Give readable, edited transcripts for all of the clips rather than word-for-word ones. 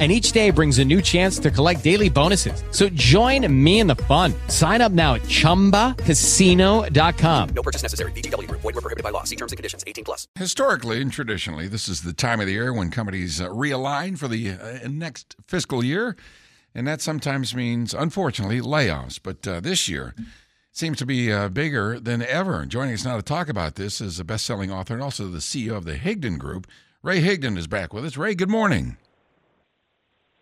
And each day brings a new chance to collect daily bonuses. So join me in the fun. Sign up now at chumbacasino.com. No purchase necessary. VGW. Void where prohibited by law. See terms and conditions. 18+. Historically and traditionally, this is the time of the year when companies realign for the next fiscal year, and that sometimes means, unfortunately, layoffs. But this year seems to be bigger than ever. Joining us now to talk about this is a best-selling author and also the CEO of the Higdon Group. Ray Higdon is back with us. Ray, good morning.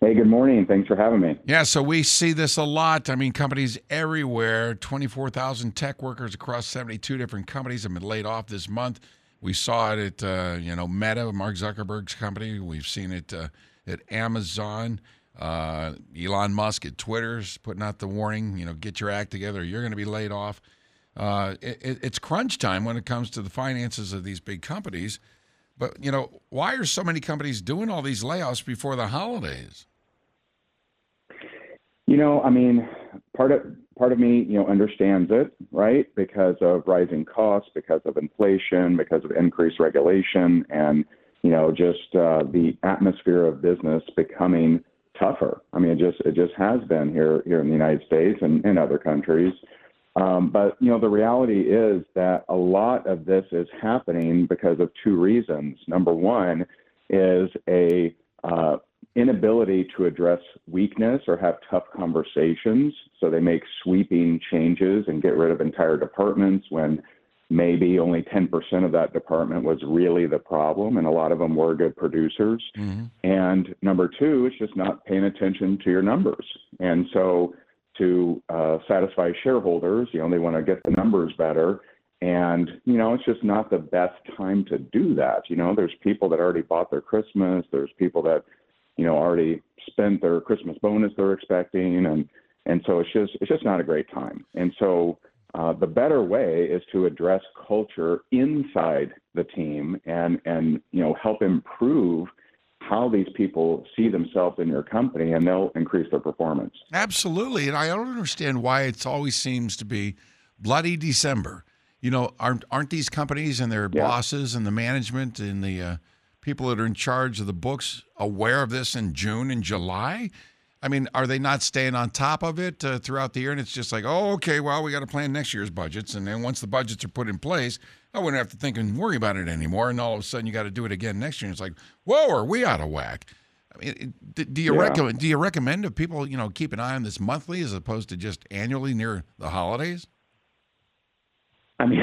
Hey, good morning. Thanks for having me. Yeah, so we see this a lot. I mean, companies everywhere, 24,000 tech workers across 72 different companies have been laid off this month. We saw it at, Meta, Mark Zuckerberg's company. We've seen it at Amazon. Elon Musk at Twitter's putting out the warning, get your act together. You're going to be laid off. It's crunch time when it comes to the finances of these big companies. But, why are so many companies doing all these layoffs before the holidays? Part of me, understands it, right? Because of rising costs, because of inflation, because of increased regulation, and, the atmosphere of business becoming tougher. I mean, it just has been here in the United States and in other countries. But, the reality is that a lot of this is happening because of two reasons. Number one is a inability to address weakness or have tough conversations. So they make sweeping changes and get rid of entire departments when maybe only 10% of that department was really the problem, and a lot of them were good producers. Mm-hmm. And number two, it's just not paying attention to your numbers. And so to satisfy shareholders, they want to get the numbers better. And, it's just not the best time to do that. There's people that already bought their Christmas. There's people that, already spent their Christmas bonus they're expecting. And so it's just not a great time. And so the better way is to address culture inside the team and help improve how these people see themselves in your company, and they'll increase their performance. Absolutely. And I don't understand why it always seems to be bloody December. Aren't these companies and their bosses and the management and the people that are in charge of the books aware of this in June and July? I mean, are they not staying on top of it throughout the year? And it's just like, we got to plan next year's budgets. And then once the budgets are put in place, I wouldn't have to think and worry about it anymore. And all of a sudden, you got to do it again next year. And it's like, whoa, are we out of whack? I mean, do you recommend that people, keep an eye on this monthly as opposed to just annually near the holidays? I mean,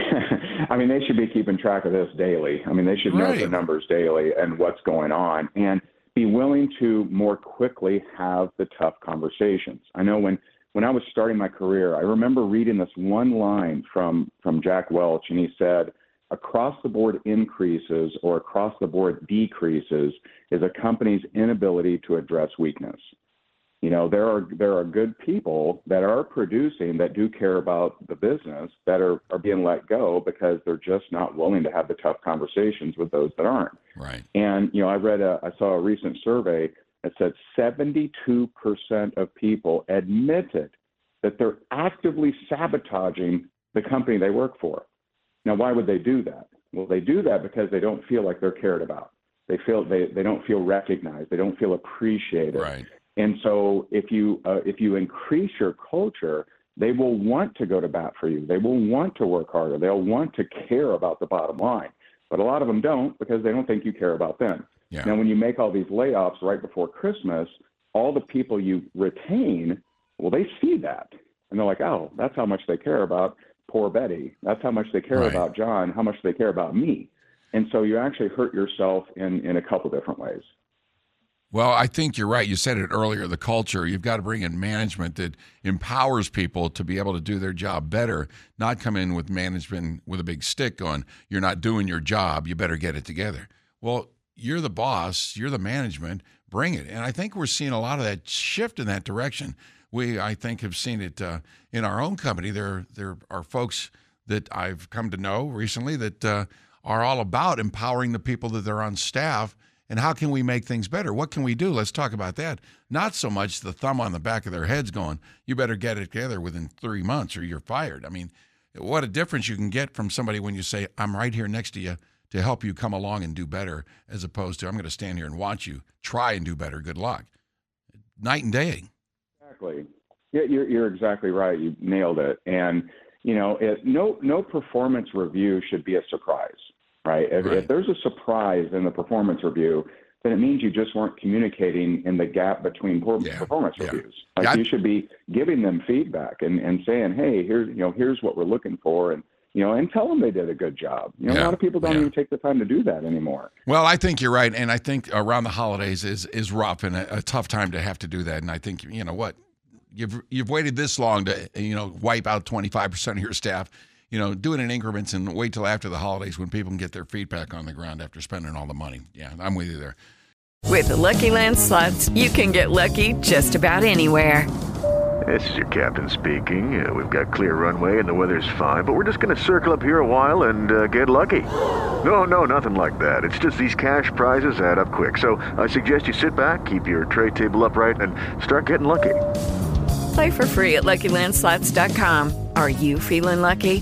they should be keeping track of this daily. I mean, they should know the numbers daily and what's going on. And be willing to more quickly have the tough conversations. I know when I was starting my career, I remember reading this one line from Jack Welch, and he said, across the board increases or across the board decreases is a company's inability to address weakness. There are good people that are producing that do care about the business that are being let go because they're just not willing to have the tough conversations with those that aren't. Right. And, I saw a recent survey that said 72% of people admitted that they're actively sabotaging the company they work for. Now, why would they do that? Well, they do that because they don't feel like they're cared about. They feel they don't feel recognized. They don't feel appreciated. Right. And so if you increase your culture, they will want to go to bat for you. They will want to work harder. They'll want to care about the bottom line. But a lot of them don't because they don't think you care about them. Yeah. Now, when you make all these layoffs right before Christmas, all the people you retain, they see that. And they're like, oh, that's how much they care about poor Betty. That's how much they care about John, how much they care about me. And so you actually hurt yourself in a couple different ways. Well, I think you're right. You said it earlier, the culture. You've got to bring in management that empowers people to be able to do their job better, not come in with management with a big stick on, you're not doing your job, you better get it together. Well, you're the boss, you're the management, bring it. And I think we're seeing a lot of that shift in that direction. I think, have seen it in our own company. There are folks that I've come to know recently that are all about empowering the people that they're on staff. And how can we make things better? What can we do? Let's talk about that. Not so much the thumb on the back of their heads going, you better get it together within 3 months or you're fired. I mean, what a difference you can get from somebody when you say, I'm right here next to you to help you come along and do better, as opposed to I'm going to stand here and watch you try and do better. Good luck. Night and day. Exactly. Yeah, you're exactly right. You nailed it. And, you know, no performance review should be a surprise. Right? If there's a surprise in the performance review, then it means you just weren't communicating in the gap between performance reviews. Like you should be giving them feedback and saying, hey, here's what we're looking for, and tell them they did a good job. A lot of people don't even take the time to do that anymore. Well, I think you're right, and I think around the holidays is rough and a tough time to have to do that. And I think you know what, you've waited this long to wipe out 25% of your staff. Do it in increments and wait till after the holidays when people can get their feet back on the ground after spending all the money. Yeah, I'm with you there. With the Lucky Land Slots, you can get lucky just about anywhere. This is your captain speaking. We've got clear runway and the weather's fine, but we're just going to circle up here a while and get lucky. No, nothing like that. It's just these cash prizes add up quick. So I suggest you sit back, keep your tray table upright, and start getting lucky. Play for free at LuckyLandslots.com. Are you feeling lucky?